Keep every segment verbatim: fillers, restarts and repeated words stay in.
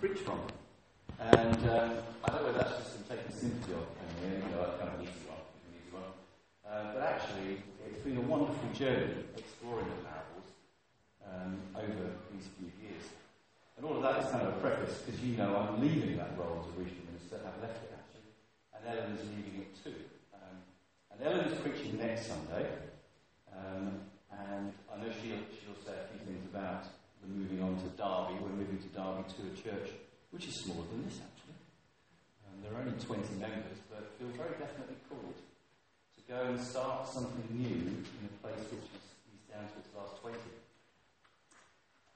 preach from. And um, I don't know whether that's just some taking sympathy off me, you know, I kind of need one, need one. Uh, but actually, it's been a wonderful journey exploring the parables um, over these few years. And all of that is kind of a preface, because you know I'm leaving that role as a regional minister, I've left it actually, and Ellen's leaving it too. Um, and Ellen's preaching next Sunday, um, and I know she'll, she'll say a few things about we're moving on to Derby, we're moving to Derby to a church which is smaller than this actually. Um, there are only twenty members, but feel very definitely called to go and start something new in a place which is, is down to its last twenty.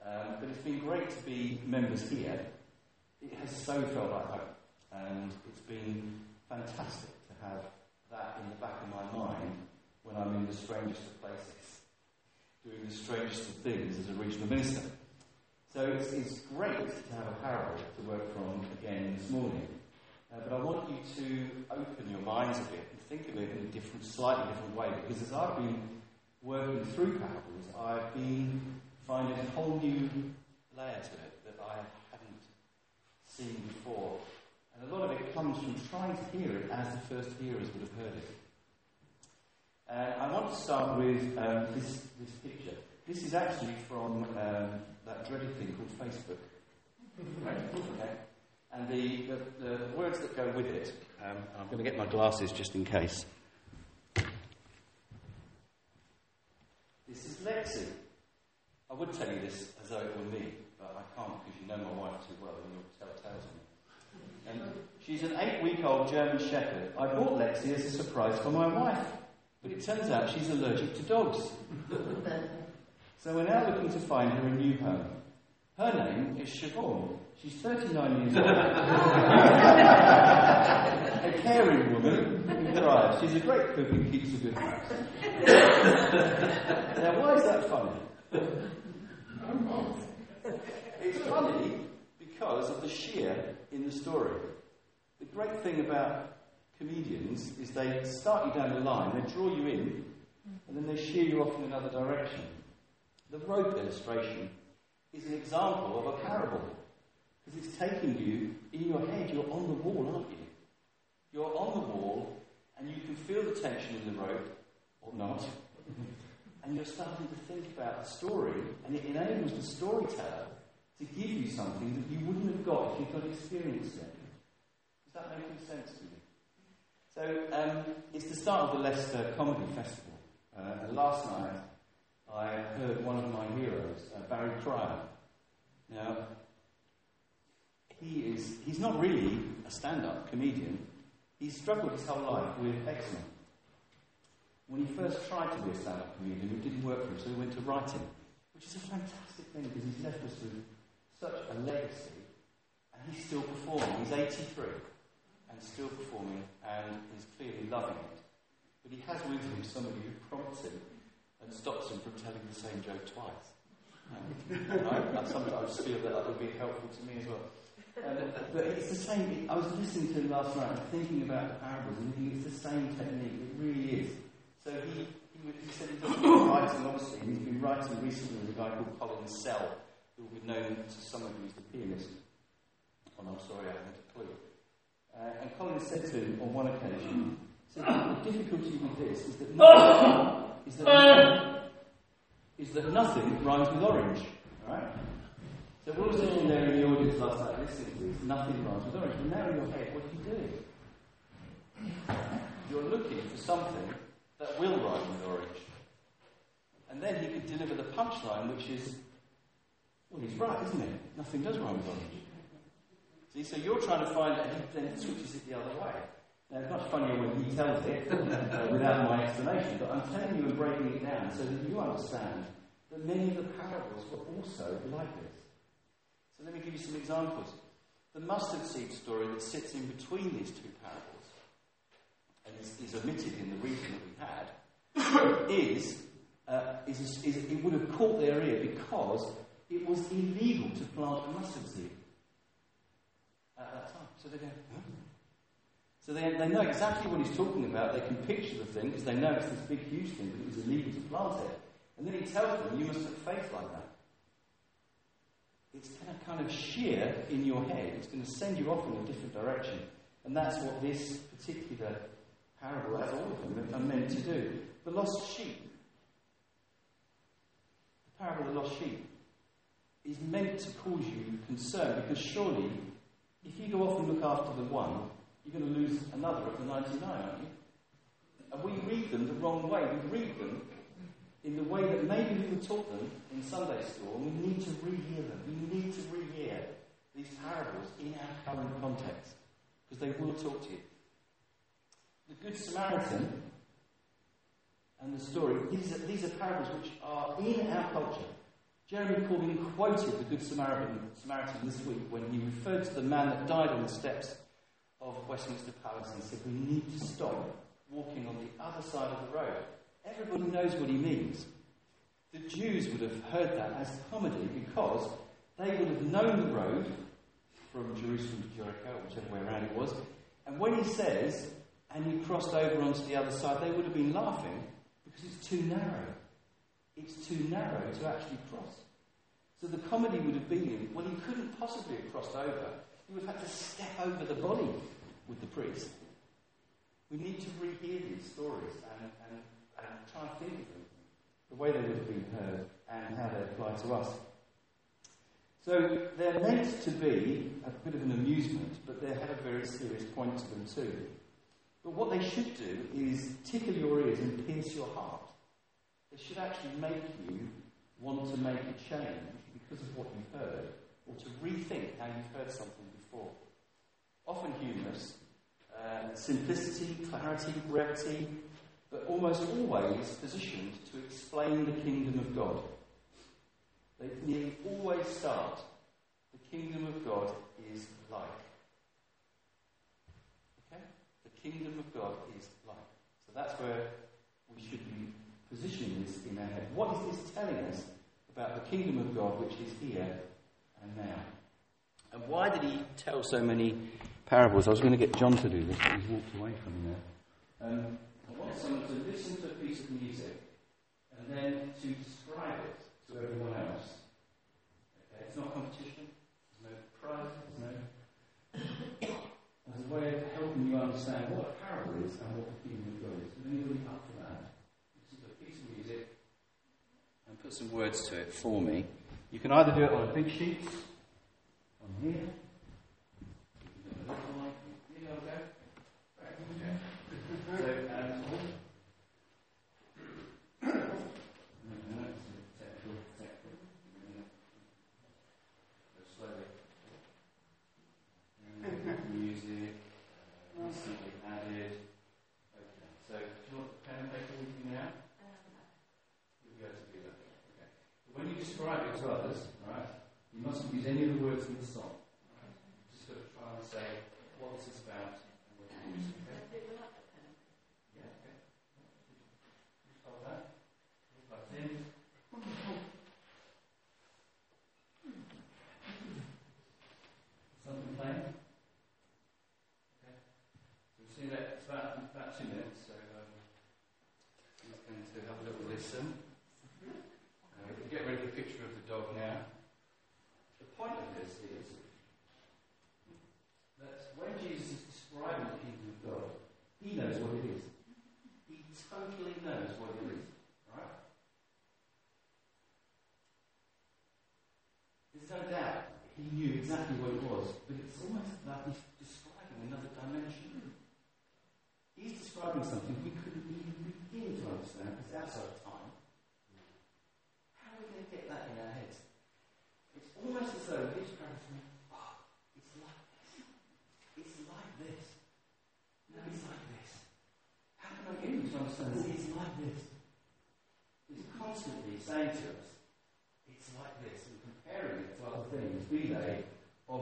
Um, but it's been great to be members here. It has so felt like home, and it's been fantastic to have that in the back of my mind when I'm in the strangest of places, doing the strangest of things as a regional minister. So it's, it's great to have a parable to work from again this morning. Uh, but I want you to open your minds a bit and think of it in a different, slightly different way. Because as I've been working through parables, I've been finding a whole new layer to it that I hadn't seen before. And a lot of it comes from trying to hear it as the first hearers would have heard it. And I want to start with um, this, this picture. This is actually from... Um, that dreaded thing called Facebook. Right? Okay. And the, the, the words that go with it, um, I'm going to get my glasses just in case. This is Lexi. I would tell you this as though it were me, but I can't because you know my wife too well and you'll tell tales on me. And she's an eight-week-old German shepherd. I bought Lexi as a surprise for my wife, but it turns out she's allergic to dogs. So we're now looking to find her a new home. Her name is Siobhan. She's thirty-nine years old. A caring woman who thrives. She's a great cook and keeps a good house. Now, why is that funny? It's funny because of the sheer in the story. The great thing about comedians is they start you down the line, they draw you in, and then they sheer you off in another direction. The rope illustration is an example of a parable, because it's taking you, in your head, you're on the wall, aren't you? You're on the wall, and you can feel the tension in the rope, or not, and you're starting to think about the story, and it enables the storyteller to give you something that you wouldn't have got if you'd not experienced it. Does that make any sense to you? So, um, it's the start of the Leicester Comedy Festival, uh, and last night, I heard one of my heroes, uh, Barry Cryer. Now, he is, he's not really a stand-up comedian. He's struggled his whole life with eczema. When he first tried to be a stand-up comedian, it didn't work for him, so he went to writing, which is a fantastic thing because he's left us with such a legacy, and he's still performing. He's eighty-three and still performing and is clearly loving it. But he has with him somebody who prompts him and stops him from telling the same joke twice. And I, I sometimes feel that that would be helpful to me as well. And, but it's the same, I was listening to him last night, thinking about the parables, and thinking it's the same technique, it really is. So he, he, he said he doesn't do writing, obviously, and he's been writing recently with a guy called Colin Sell, who will be known to some of you as the pianist. And I'm sorry, I haven't a clue. Uh, and Colin said to him on one occasion, so the difficulty with this is that not Is that, nothing, is that nothing rhymes with orange, right? So we're all sitting there in the audience last night listening to this, nothing rhymes with orange, but now in your head, what are you doing? You're looking for something that will rhyme with orange. And then he could deliver the punchline, which is, well, he's right, isn't it? Nothing does rhyme with orange. See, so you're trying to find, and then he switches it the other way. Now, it's much funnier when he tells it uh, without my explanation, but I'm telling you and breaking it down so that you understand that many of the parables were also like this. So let me give you some examples. The mustard seed story that sits in between these two parables, and is, is omitted in the reading that we had, is, uh, is, is, it would have caught their ear because it was illegal to plant a mustard seed at that time. So they go, huh? So they, they know exactly what he's talking about. They can picture the thing because they know it's this big, huge thing, but it was illegal to plant it. And then he tells them, you must have faith like that. it's going to kind of shear in your head. It's going to send you off in a different direction. And that's what this particular parable, as all of them, are meant to do. The lost sheep, the parable of the lost sheep, is meant to cause you concern, because surely, if you go off and look after the one, you're going to lose another of the ninety-nine, aren't you? And we read them the wrong way. We read them in the way that maybe we were taught them in Sunday school, and we need to rehear them. We need to rehear these parables in our current context, because they will talk to you. The Good Samaritan and the story, these are, these are parables which are in our culture. Jeremy Corbyn quoted the Good Samaritan, Samaritan this week when he referred to the man that died on the steps of Westminster Palace and said, we need to stop walking on the other side of the road. Everybody knows what he means. The Jews would have heard that as comedy because they would have known the road from Jerusalem to Jericho, whichever way around it was, and when he says, and you crossed over onto the other side, they would have been laughing because it's too narrow. It's too narrow to actually cross. So the comedy would have been, well, he couldn't possibly have crossed over. He would have had to step over the body with the priest. We need to rehear these stories and, and, and try and think of them, the way they would have been heard and how they apply to us. So they're meant to be a bit of an amusement, but they have a very serious point to them too. But what they should do is tickle your ears and pierce your heart. They should actually make you want to make a change because of what you've heard, or to rethink how you've heard something before. Often humorous, uh, simplicity, clarity, brevity, but almost always positioned to explain the kingdom of God. They nearly always start, the kingdom of God is like. Okay? The kingdom of God is like. So that's where we should be positioning this in our head. What is this telling us about the kingdom of God which is here and now? And why did he tell so many parables? I was going to get John to do this, but he's walked away from me now. Um, I want someone to listen to a piece of music and then to describe it to everyone else. Okay, it's not competition, there's no prize, there's no... There's a way of helping you understand what a parable is and what the kingdom of God is. Is anybody up for that? Listen to a piece of music and put some words to it for me. You can either do it on a big sheet, on here, here I'll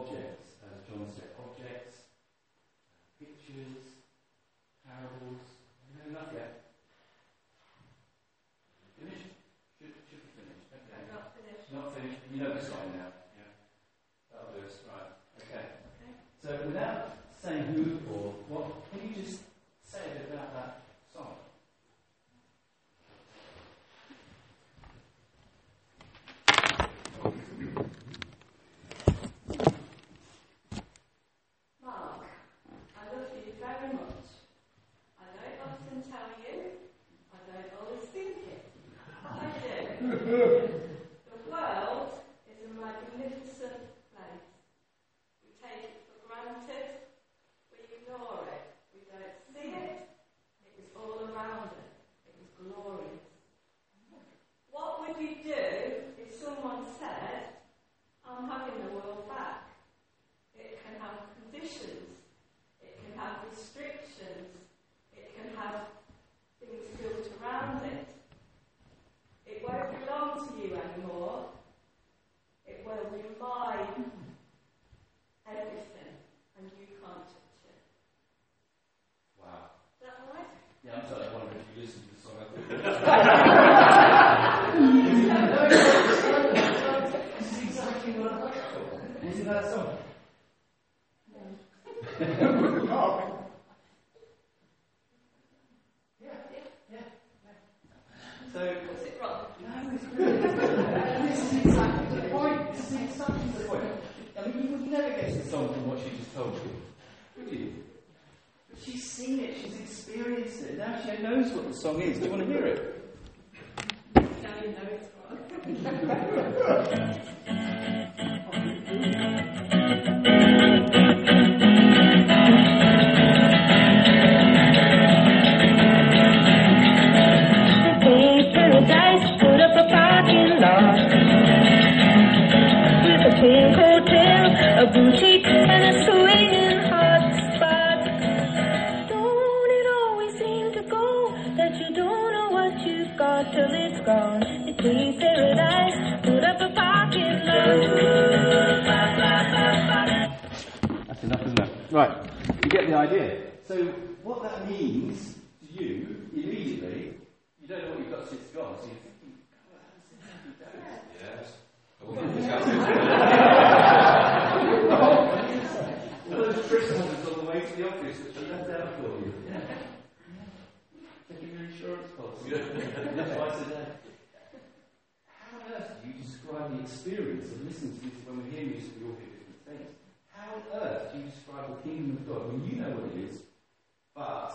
go. will divide everything, and you can't touch it. Wow. Is that right? Yeah, I'm sorry, I wonder if you listen to the song. This is exactly what I like. Is it that song? No. So, was it wrong? No, it's really. This is exactly the point. This is exactly the point. I mean, you would never guess the song from what she just told you, would you? But she's seen it, she's experienced it, now she knows what the song is. Do you want to hear it? Now you know it's wrong. Paradise, put up a parking lot with a pink hotel, a boutique, and a swinging hot spot. Don't it always seem to go that you don't know what you've got till it's gone? It plays paradise, put up a parking lot. That's enough, isn't it? Right, you get the idea. So what that means to you immediately. You don't know what you've got since it's gone, so you're thinking, God, how does it happen? Yes. All those prisoners on the way to the office that she left out for you. Taking your insurance policy. Twice a day. How on earth do you describe the experience of listening to music when we hear music, we all hear different things? How on earth do you describe the kingdom of God when you know what it is, but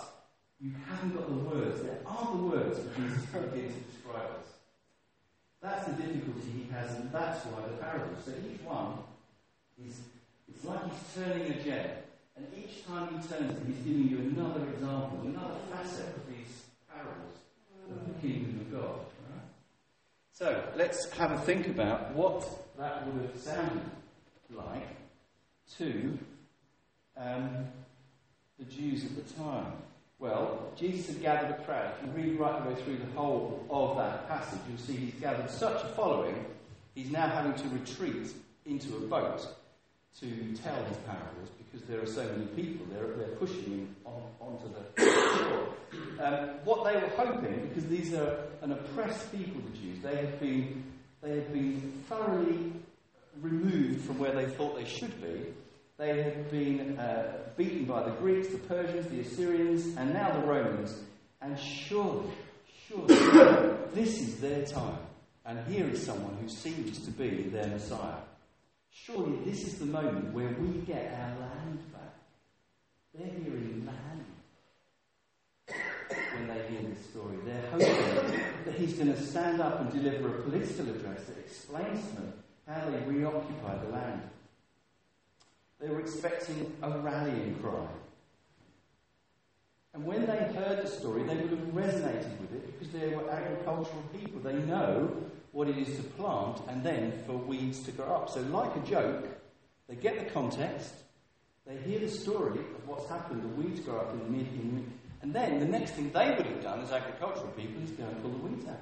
you haven't got the words? There are the words for Jesus to begin to describe us. That's the difficulty he has, and that's why the parables. So each one is, it's like he's turning a gem, and each time he turns it, he's giving you another example, another facet of these parables of the kingdom of God. Right? So let's have a think about what that would have sounded like to um, the Jews at the time. Well, Jesus had gathered a crowd. If you read right the way through the whole of that passage, you'll see he's gathered such a following, he's now having to retreat into a boat to tell his parables because there are so many people. They're, they're pushing him on, onto the shore. Um, what they were hoping, because these are an oppressed people, the Jews, they had been, they had been thoroughly removed from where they thought they should be. They had been uh, beaten by the Greeks, the Persians, the Assyrians, and now the Romans. And surely, surely, this is their time. And here is someone who seems to be their Messiah. Surely this is the moment where we get our land back. They're hearing land when they hear this story. They're hoping that he's going to stand up and deliver a political address that explains to them how they reoccupy the land. They were expecting a rallying cry. And when they heard the story, they would have resonated with it because they were agricultural people. They know what it is to plant and then for weeds to grow up. So like a joke, they get the context, they hear the story of what's happened, the weeds grow up in the mid, and then the next thing they would have done as agricultural people is go and pull the weeds out.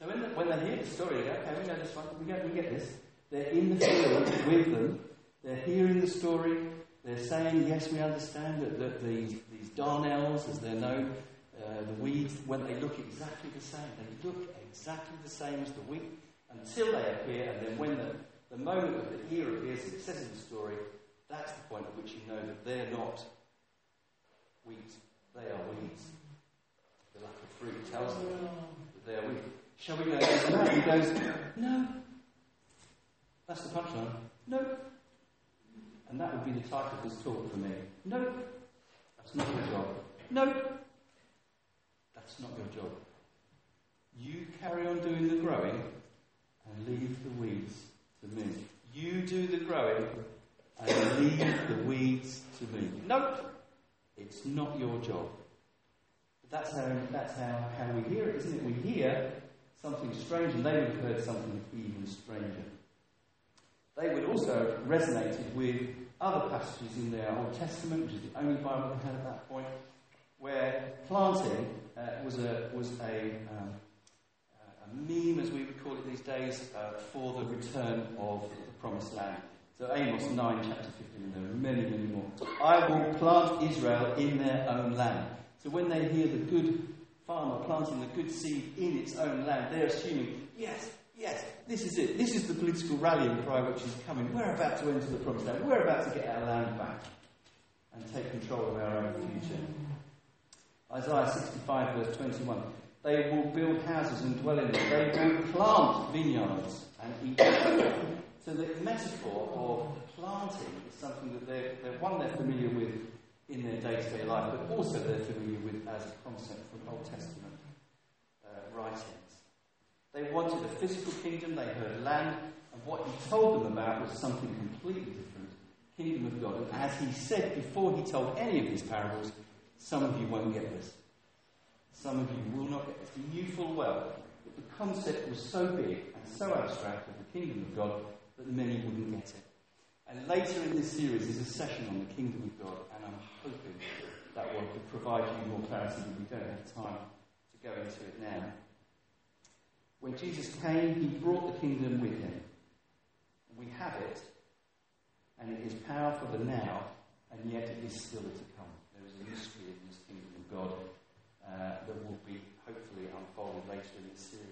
So when, the, when they hear the story, they go, okay, we know this one, we get, we get this. They're in the field with them, they're hearing the story, they're saying, yes, we understand that, that these, these darnels, as they're known, uh, the weeds, when they look exactly the same, they look exactly the same as the wheat until they appear, and then when the, the moment of the ear appears in excess of the story, that's the point at which you know that they're not wheat, they are weeds. The lack of fruit tells them that they are wheat. Shall we go? And he goes, no. That's the punchline. Nope. And that would be the title of this talk for me. Nope. That's not your job. Nope. That's not your job. You carry on doing the growing and leave the weeds to me. You do the growing and leave the weeds to me. Nope. It's not your job. But that's how that's how, how we hear it, isn't it? We hear something strange and they would have heard something even stranger. They would also have resonated with other passages in their Old Testament, which is the only Bible they had at that point, where planting uh, was a was a, um, meme, as we would call it these days, uh, for the return of the promised land. So Amos nine, chapter fifteen, and there are many, many more. I will plant Israel in their own land. So when they hear the good farmer planting the good seed in its own land, they're assuming, yes, yes, this is it. This is the political rallying cry which is coming. We're about to enter the promised land. We're about to get our land back and take control of our own future. Isaiah sixty-five, verse twenty-one. They will build houses and dwell in them. They will plant vineyards and eat them. So the metaphor of planting is something that they're, they're one they're familiar with in their day-to-day life, but also they're familiar with as a concept from Old Testament uh, writings. They wanted a physical kingdom. They heard land, and what he told them about was something completely different: kingdom of God. And as he said before he told any of these parables, some of you won't get this. Some of you will not get this. You knew full well that the concept was so big and so abstract of the kingdom of God that many wouldn't get it. And later in this series is a session on the kingdom of God, and I'm hoping that will provide you more clarity, but we don't have time to go into it now. When Jesus came, he brought the kingdom with him. We have it, and it is power for the now, and yet it is still to come. There is a mystery in this kingdom of God uh, that will be hopefully unfolded later in this series.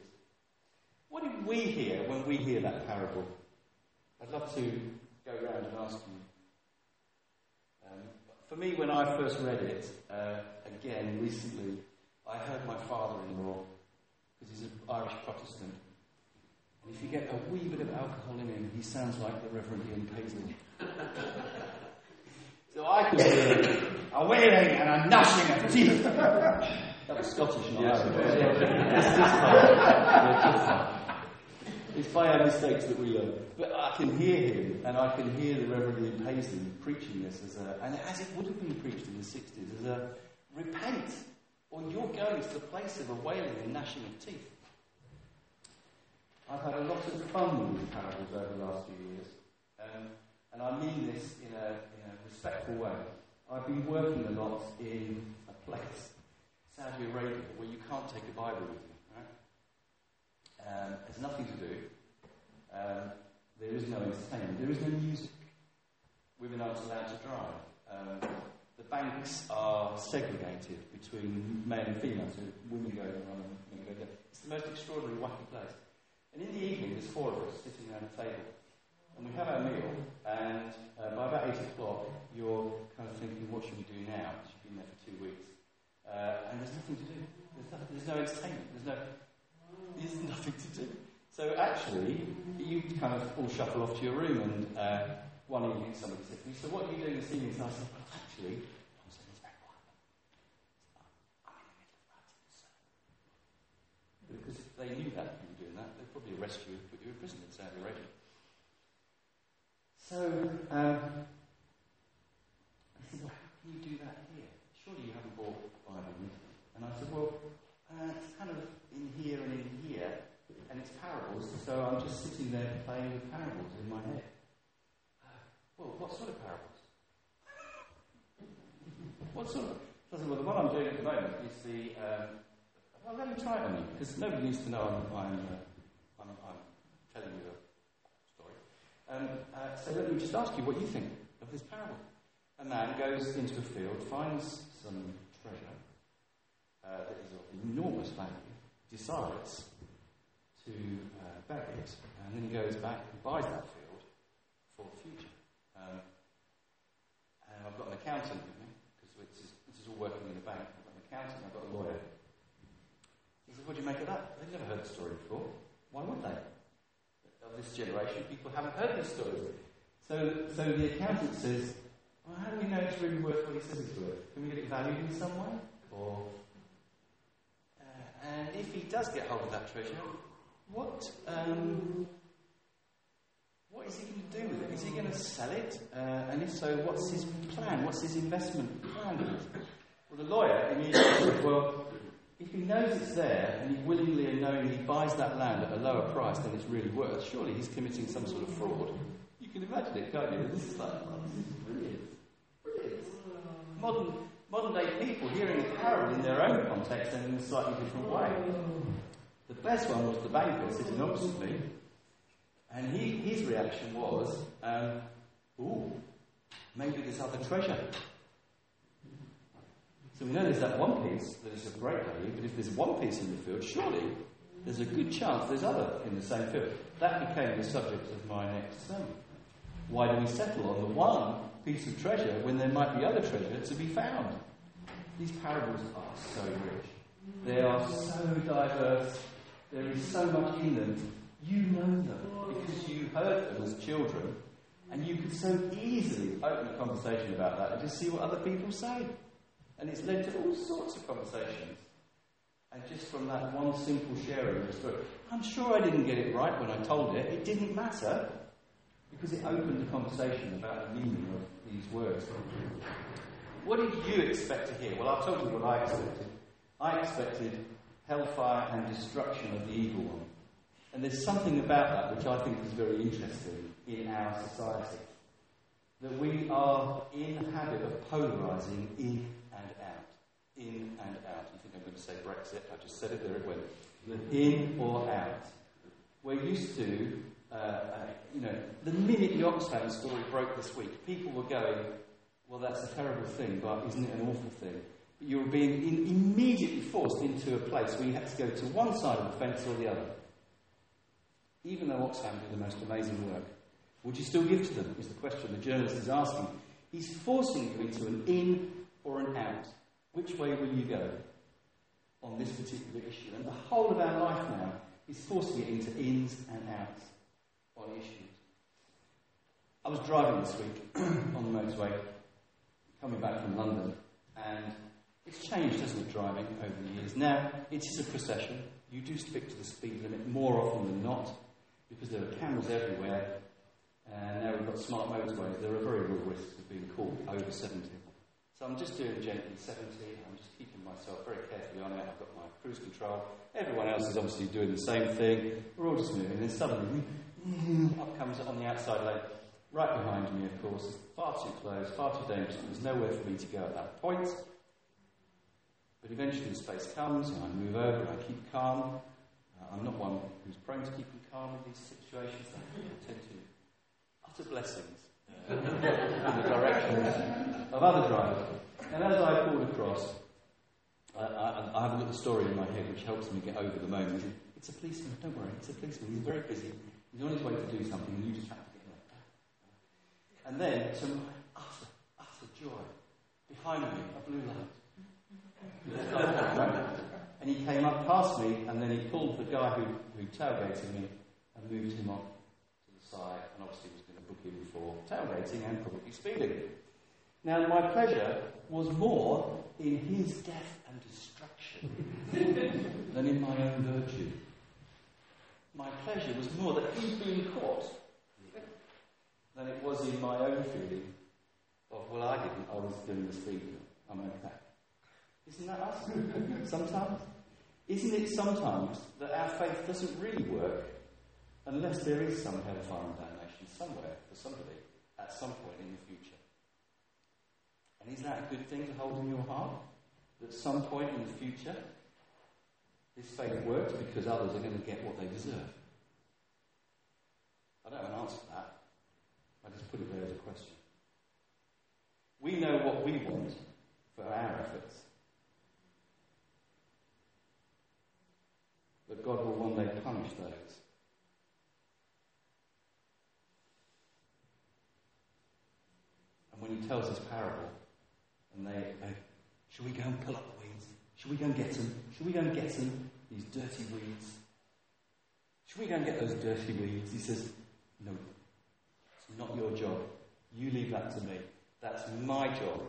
What did we hear when we hear that parable? I'd love to go around and ask you. Um, for me, when I first read it, uh, again recently, I heard my father-in-law, because he's an Irish Protestant, and if you get a wee bit of alcohol in him, he sounds like the Reverend Ian Paisley. So I could hear, I'm wailing and I'm gnashing at teeth. That was Scottish, not Irish. It's by our mistakes that we learn. But I can hear him, and I can hear the Reverend Ian Paisley preaching this, as a, and as it would have been preached in the sixties, as a, repent, or you're going to the place of a wailing and gnashing of teeth. I've had a lot of fun with parables over the last few years, um, and I mean this in a, in a respectful way. I've been working a lot in a place, Saudi Arabia, where you can't take a Bible with you. Um, there's nothing to do. Um, there is no entertainment. There is no music. Women aren't allowed to drive. Um, the banks are segregated between male and female, so women go one and men go the other. It's the most extraordinary, wacky place. And in the evening, there's four of us sitting around the table, and we have our meal. And uh, by about eight o'clock, you're kind of thinking, "What should we do now?" Because you've been there for two weeks, uh, and there's nothing to do. There's, nothing, there's no entertainment. There's no There's nothing to do. So actually, you kind of all shuffle off to your room, and uh, one evening somebody said to me, "So what are you doing this evening?" And I said, "Well, actually, I'm saying it's very quiet. I'm in the middle of writing the sermon." Because if they knew that you were doing that, they'd probably arrest you and put you in prison in Saudi Arabia. So um, I said, "Well, how can you do that here? Surely you haven't bought a Bible with you." And I said, "Well, uh, it's kind of in here and in here, and it's parables, so I'm just sitting there playing with parables in my head." "Well, what sort of parables?" "What sort of?" I said, "Well, the one I'm doing at the moment is the, um, well, let me try it on you, because nobody needs to know I'm, I'm, uh, I'm, I'm telling you a story. Um, uh, so let me just ask you what you think of this parable. A man goes into a field, finds some treasure uh, that is of enormous value, decides to uh, bury it, and then he goes back and buys that field for the future. Um, and I've got an accountant with me, because this, this is all working in the bank. I've got an accountant, I've got a lawyer." He said, "What do you make of that? They've never heard the story before. Why would they? Of this generation, people haven't heard this story." So, so the accountant says, "Well, how do we know it's really worth what he says it's worth? Can we get it valued in some way? Or... and if he does get hold of that treasure, what um, what is he going to do with it? Is he going to sell it? Uh, and if so, what's his plan? What's his investment plan?" Well, the lawyer immediately said, "Well, if he knows it's there and he willingly and knowingly buys that land at a lower price than it's really worth, surely he's committing some sort of fraud." You can imagine it, can't you? This is like, oh, this is brilliant, brilliant. Modern. Modern day people hearing the parable in their own context and in a slightly different way. The The first one was the banker sitting opposite me, and he, his reaction was, um, ooh, maybe there's other treasure. So we know there's that one piece that is of great value, but if there's one piece in the field, surely there's a good chance there's other in the same field. That became the subject of my next sermon. Why do we settle on the one piece of treasure when there might be other treasure to be found? These parables are so rich. They are so diverse. There is so much in them. You know them because you heard them as children. And you could so easily open a conversation about that and just see what other people say. And it's led to all sorts of conversations. And just from that one simple sharing of the story, I'm sure I didn't get it right when I told it. It didn't matter because it opened a conversation about the meaning of these words. What did you expect to hear? Well, I'll tell you what I expected. I expected hellfire and destruction of the evil one. And there's something about that which I think is very interesting in our society. That we are in the habit of polarising in and out. In and out. You think I'm going to say Brexit? I just said it, there it went. In or out. We're used to, uh, uh, you know, the minute the Oxfam story broke this week, people were going, well, that's a terrible thing, but isn't it an awful thing? But you were being in, immediately forced into a place where you had to go to one side of the fence or the other. Even though Oxfam did the most amazing work, would you still give to them, is the question the journalist is asking. He's forcing you into an in or an out. Which way will you go on this particular issue? And the whole of our life now is forcing it into ins and outs on issues. I was driving this week on the motorway, coming back from London, and it's changed, hasn't it, driving over the years. Now, it is a procession. You do stick to the speed limit more often than not, because there are cameras everywhere, and now we've got smart motorways. There are very real risks of being caught over seventy. So I'm just doing gently seventy, I'm just keeping myself very carefully on it. I've got my cruise control. Everyone else is obviously doing the same thing. We're all just moving, and then suddenly, up comes it on the outside lane. Right behind me, of course, it's far too close, far too dangerous, and there's nowhere for me to go at that point. But eventually the space comes, and I move over, and I keep calm. Uh, I'm not one who's prone to keeping calm in these situations. I tend to utter blessings in the directions of other drivers. And as I pulled across, I, I, I have a little story in my head which helps me get over the moment. It's a policeman, don't worry, it's a policeman. He's very busy. He's on his way to do something, and you just have to get like that. And then, to my utter, utter joy, behind me, a blue light. And he came up past me, and then he pulled the guy who, who tailgated me and moved him on to the side, and obviously was going to book him for tailgating and probably speeding. Now, my pleasure was more in his death and destruction than in my own virtue. My pleasure was more that he'd been caught than it was in my own feeling of, well, I didn't, I was doing the speeding, I'm okay. Isn't that us? Sometimes? Isn't it sometimes that our faith doesn't really work unless there is some hellfire and damnation somewhere for somebody at some point in the future? And is that a good thing to hold in your heart? That at some point in the future, this faith works because others are going to get what they deserve? I don't have an answer to that. I just put it there as a question. We know what we want for our efforts. But God will one day punish those. And when he tells this parable, and they go, should we go and pull up the weeds? Should we go and get them? Should we go and get them? These dirty weeds. Should we go and get those dirty weeds? He says, no, it's not your job. You leave that to me. That's my job.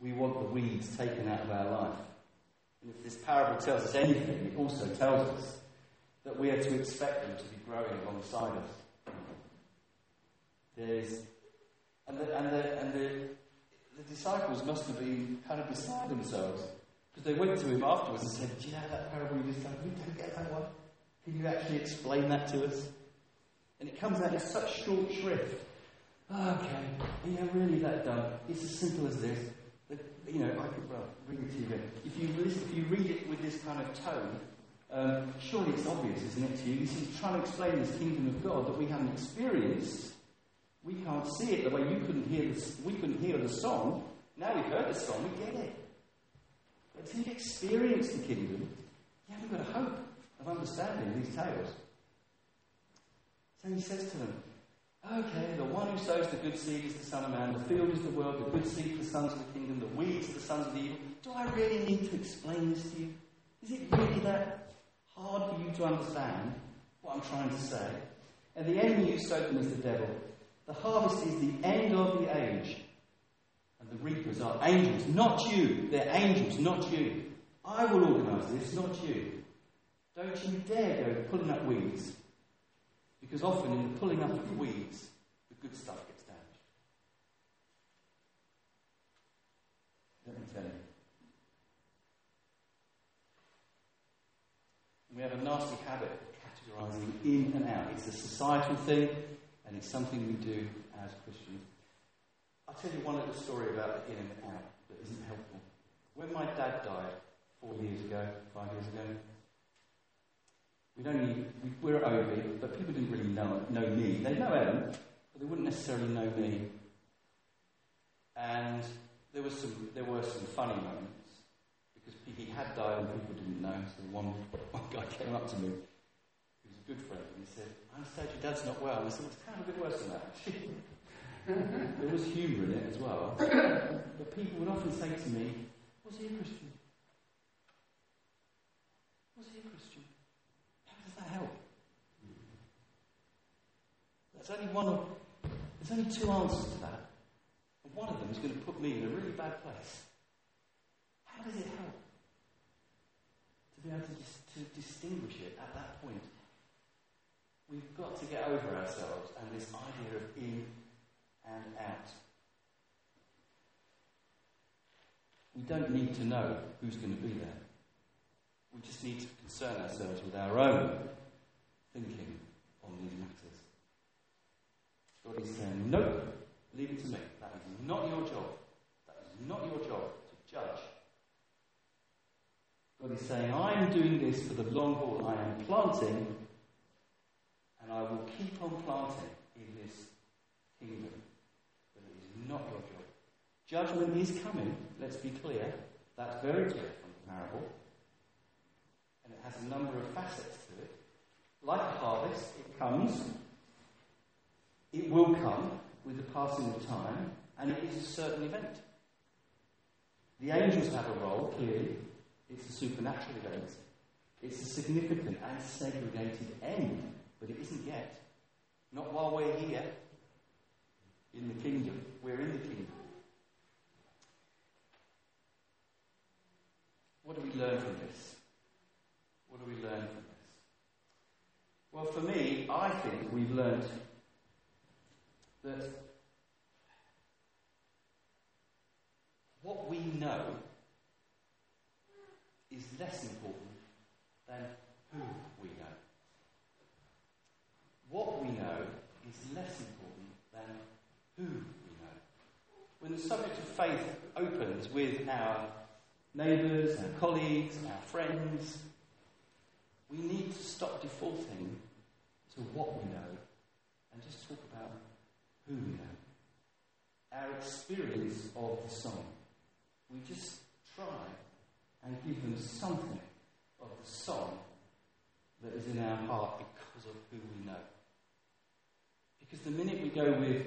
We want the weeds taken out of our life. And if this parable tells us anything, it also tells us that we are to expect them to be growing alongside us. There's, and the, and the, and the, the disciples must have been kind of beside themselves, because they went to him afterwards and said, do you know that parable you just told? We don't get that one. Can you actually explain that to us? And it comes out in such short shrift. Oh, okay, are you really that dumb? It's as simple as this. you know, I could well bring it to you. If you listen, if you read it with this kind of tone, um, surely it's obvious, isn't it, to you? This is trying to explain this kingdom of God that we haven't experienced. We can't see it the way you couldn't hear the, we couldn't hear the song. Now we've heard the song, we get it. But if you've experienced the kingdom, you haven't got a hope of understanding these tales. So he says to them, okay, the one who sows the good seed is the Son of Man, the field is the world, the good seed is the sons of the kingdom, the weeds are the sons of the evil. Do I really need to explain this to you? Is it really that hard for you to understand what I'm trying to say? At the enemy who sowed them is the devil. The harvest is the end of the age. And the reapers are angels, not you. They're angels, not you. I will organise this, not you. Don't you dare go pulling up weeds. Because often in the pulling up of the weeds, the good stuff gets damaged. Let me tell you. And we have a nasty habit of categorising in and out. It's a societal thing, and it's something we do as Christians. I'll tell you one little story about the in and out that isn't helpful. When my dad died four years ago, five years ago, we'd only, we were at Ovi, but people didn't really know, know me. They know Ellen, but they wouldn't necessarily know me. And there was some, there were some funny moments, because he had died and people didn't know. So one, one guy came up to me, he was a good friend, and he said, I understand your dad's not well. And I said, it's kind of a bit worse than that, actually. There was humour in it as well. But people would often say to me, was he a Christian? Was he a Christian? How does that help? There's only one of, there's only two answers to that. And one of them is going to put me in a really bad place. How does it help? To be able to, dis- to distinguish it at that point. We've got to get over ourselves and this idea of in and out. We don't need to know who's going to be there. We just need to concern ourselves with our own thinking on these matters. God is saying, nope, leave it to me. That is not your job. That is not your job to judge. God is saying, I am doing this for the long haul. I am planting, and I will keep on planting in this kingdom. Not your job. Judgment is coming, let's be clear. That's very clear from the parable. And it has a number of facets to it. Like a harvest, it comes, it will come with the passing of time, and it is a certain event. The angels have a role, clearly. It's a supernatural event. It's a significant and segregated end, but it isn't yet. Not while we're here. In the kingdom. We're in the kingdom. What do we learn from this? What do we learn from this? Well, for me, I think we've learned that what we know is less important than who we know. What we know is less important than who we know. When the subject of faith opens with our neighbours, our colleagues, our friends, we need to stop defaulting to what we know and just talk about who we know. Our experience of the song. We just try and give them something of the song that is in our heart because of who we know. Because the minute we go with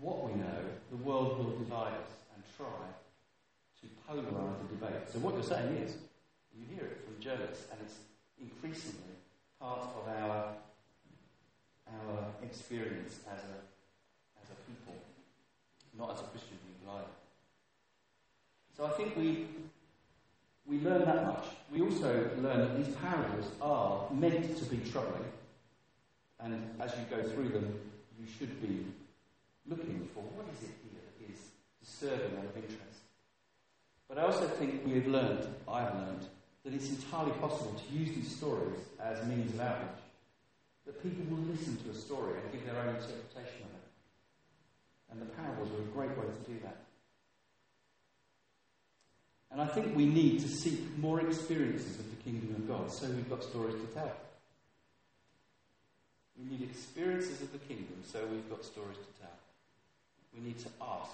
what we know, the world will divide us and try to polarise the debate. So what you're saying is, you hear it from journalists, and it's increasingly part of our our experience as a as a people, not as a Christian people either. So I think we we learn that much. We also learn that these parables are meant to be troubling, and as you go through them, you should be looking for what is it here that is disturbing and of interest. But I also think we've learned, I've learned, that it's entirely possible to use these stories as means of outreach. That people will listen to a story and give their own interpretation of it. And the parables are a great way to do that. And I think we need to seek more experiences of the kingdom of God, so we've got stories to tell. We need experiences of the kingdom, so we've got stories to tell. We need to ask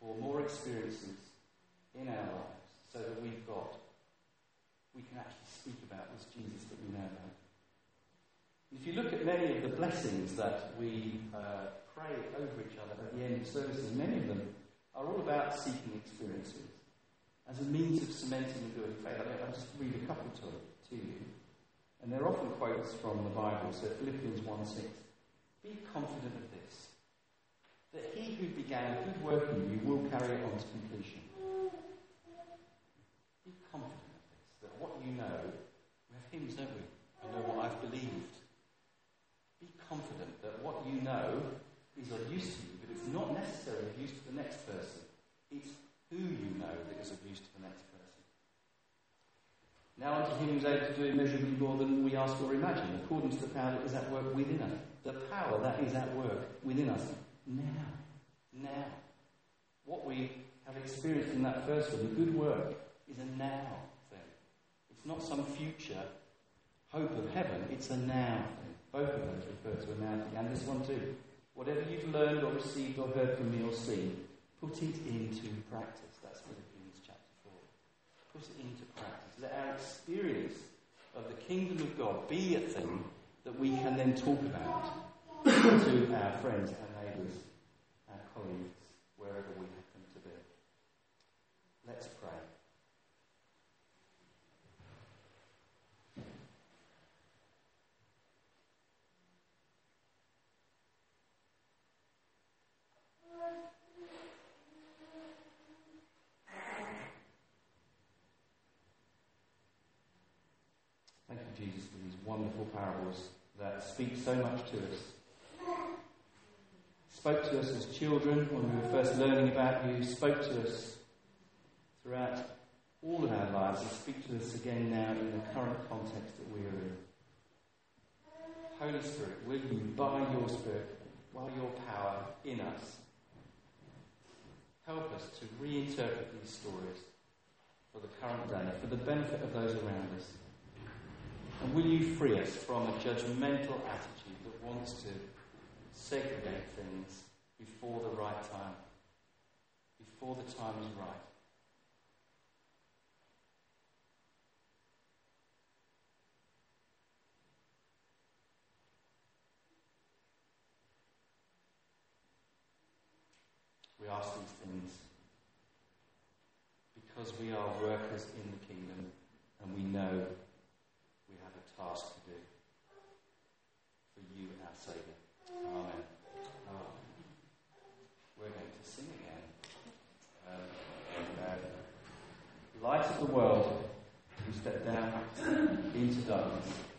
for more experiences in our lives, so that we've got, we can actually speak about this Jesus that we know about. If you look at many of the blessings that we uh, pray over each other at the end of services, many of them are all about seeking experiences as a means of cementing and doing faith. I'll just read a couple to, to you. And they're often quotes from the Bible, so Philippians one six. Be confident of this, that he who began a good work in you will carry it on to completion. Be confident of this, that what you know, we have hymns, don't we? I know what I've believed. Be confident that what you know is of use to you, but it's not necessarily of use to the next person. It's who you know that is of use to the next person. Now unto him who's able to do immeasurably more than we ask or imagine, according to the power that is at work within us. The power that is at work within us. Now. Now. What we have experienced in that first one, the good work, is a now thing. It's not some future hope of heaven, it's a now thing. Both of those refer to a now thing, and this one too. Whatever you've learned or received or heard from me or seen, put it into practice. That's Philippians chapter four. Put it into practice. Let our experience of the kingdom of God be a thing that we can then talk about to our friends, our neighbours, our colleagues, wherever we happen to be. Let's pray. Jesus, for these wonderful parables that speak so much to us. Spoke to us as children when we were first learning about you, spoke to us throughout all of our lives, and speak to us again now in the current context that we are in. Holy Spirit, will you, by your Spirit, by your power in us, help us to reinterpret these stories for the current day, for the benefit of those around us. And will you free us from a judgmental attitude that wants to segregate things before the right time, before the time is right? We ask these things because we are workers in the kingdom and we know task to do for you, our Saviour. Amen. Oh, we're going to sing again. Um, uh, light of the world, you step down into darkness.